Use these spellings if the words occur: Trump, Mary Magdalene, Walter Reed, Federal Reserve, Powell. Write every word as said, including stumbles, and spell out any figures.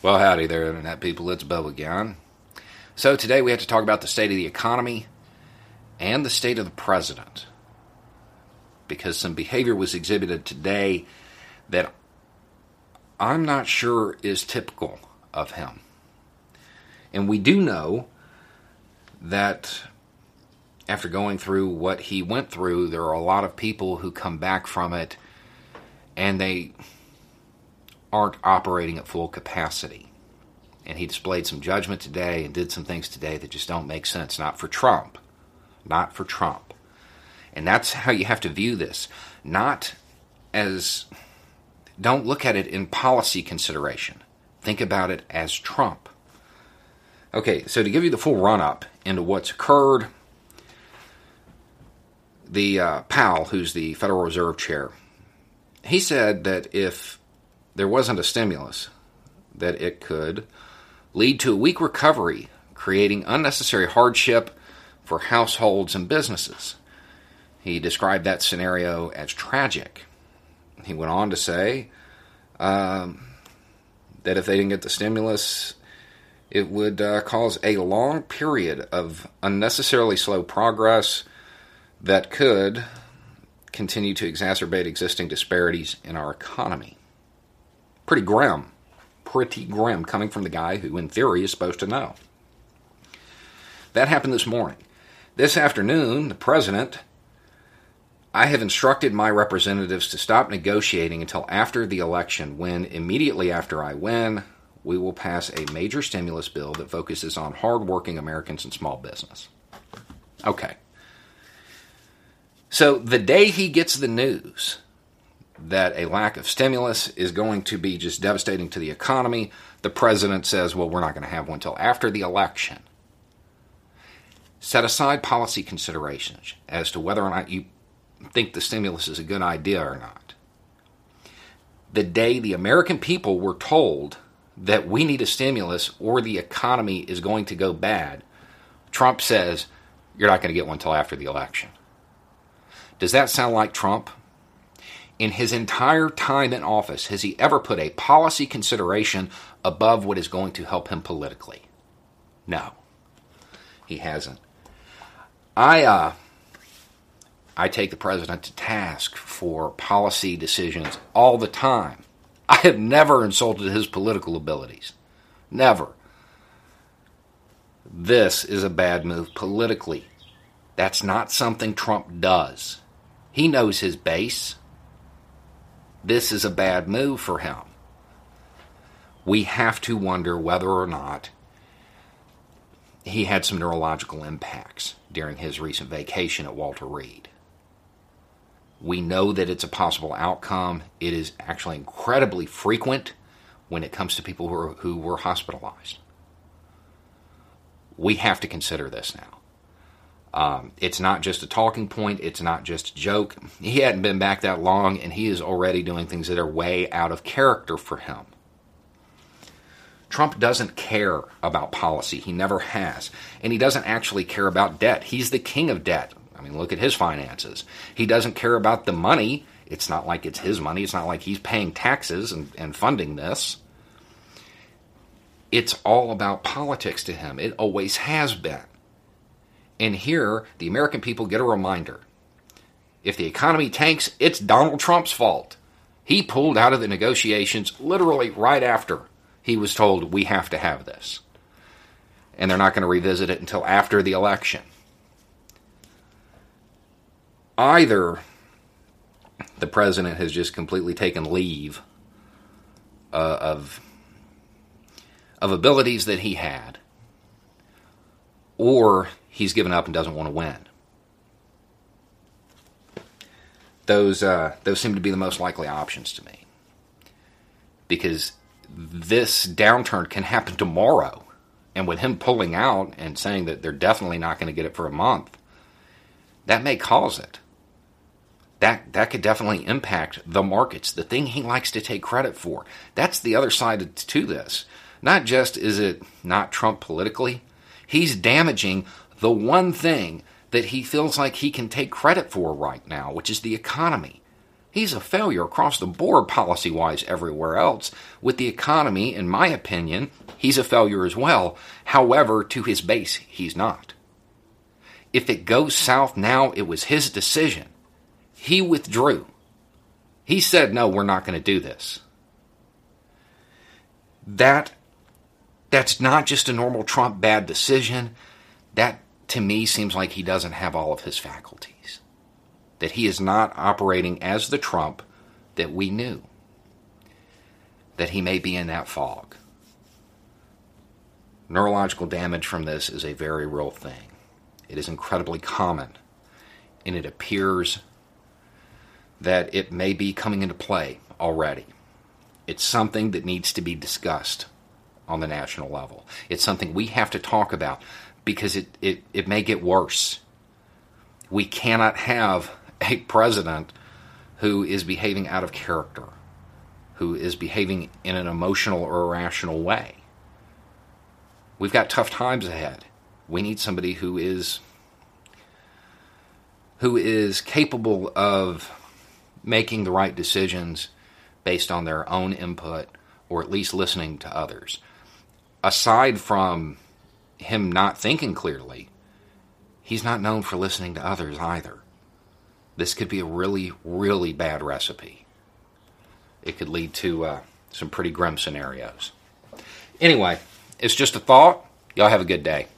Well, howdy there, Internet people. It's Bo again. So today we have to talk about the state of the economy and the state of the president, because some behavior was exhibited today that I'm not sure is typical of him. And we do know that after going through what he went through, there are a lot of people who come back from it and they aren't operating at full capacity. And he displayed some judgment today and did some things today that just don't make sense. Not for Trump. Not for Trump. And that's how you have to view this. Not as... Don't look at it in policy consideration. Think about it as Trump. Okay, so to give you the full run-up into what's occurred, the uh, Powell, who's the Federal Reserve Chair, he said that if there wasn't a stimulus, that it could lead to a weak recovery, creating unnecessary hardship for households and businesses. He described that scenario as tragic. He went on to say um, that if they didn't get the stimulus, it would uh, cause a long period of unnecessarily slow progress that could continue to exacerbate existing disparities in our economy. Pretty grim, pretty grim, coming from the guy who, in theory, is supposed to know. That happened this morning. This afternoon, the president, I have instructed my representatives to stop negotiating until after the election, when, immediately after I win, we will pass a major stimulus bill that focuses on hardworking Americans and small business. Okay. So the day he gets the news that a lack of stimulus is going to be just devastating to the economy, the president says, well, we're not going to have one until after the election. Set aside policy considerations as to whether or not you think the stimulus is a good idea or not. The day the American people were told that we need a stimulus or the economy is going to go bad, Trump says, you're not going to get one until after the election. Does that sound like Trump? In his entire time in office, has he ever put a policy consideration above what is going to help him politically? No, he hasn't. I uh, I take the president to task for policy decisions all the time. I have never insulted his political abilities. Never. This is a bad move politically. That's not something Trump does. He knows his base. This is a bad move for him. We have to wonder whether or not he had some neurological impacts during his recent vacation at Walter Reed. We know that it's a possible outcome. It is actually incredibly frequent when it comes to people who, are, who were hospitalized. We have to consider this now. Um, it's not just a talking point. It's not just a joke. He hadn't been back that long, and he is already doing things that are way out of character for him. Trump doesn't care about policy. He never has. And he doesn't actually care about debt. He's the king of debt. I mean, look at his finances. He doesn't care about the money. It's not like it's his money. It's not like he's paying taxes and, and funding this. It's all about politics to him. It always has been. And here, the American people get a reminder. If the economy tanks, it's Donald Trump's fault. He pulled out of the negotiations literally right after he was told we have to have this. And they're not going to revisit it until after the election. Either the president has just completely taken leave uh, of, of abilities that he had, or he's given up and doesn't want to win. Those uh, those seem to be the most likely options to me. Because this downturn can happen tomorrow. And with him pulling out and saying that they're definitely not going to get it for a month, that may cause it. That that could definitely impact the markets, the thing he likes to take credit for. That's the other side to this. Not just is it not Trump politically, he's damaging the one thing that he feels like he can take credit for right now, which is the economy. He's a failure across the board policy-wise everywhere else. With the economy, in my opinion, he's a failure as well. However, to his base, he's not. If it goes south now, it was his decision. He withdrew. He said, no, we're not going to do this. That, that's not just a normal Trump bad decision. That, to me, seems like he doesn't have all of his faculties. That he is not operating as the Trump that we knew. That he may be in that fog. Neurological damage from this is a very real thing. It is incredibly common. And it appears that it may be coming into play already. It's something that needs to be discussed on the national level. It's something we have to talk about because it, it, it may get worse. We cannot have a president who is behaving out of character, who is behaving in an emotional or irrational way. We've got tough times ahead. We need somebody who is who is capable of making the right decisions based on their own input, or at least listening to others. Aside from him not thinking clearly, he's not known for listening to others either. This could be a really, really bad recipe. It could lead to uh, some pretty grim scenarios. Anyway, it's just a thought. Y'all have a good day.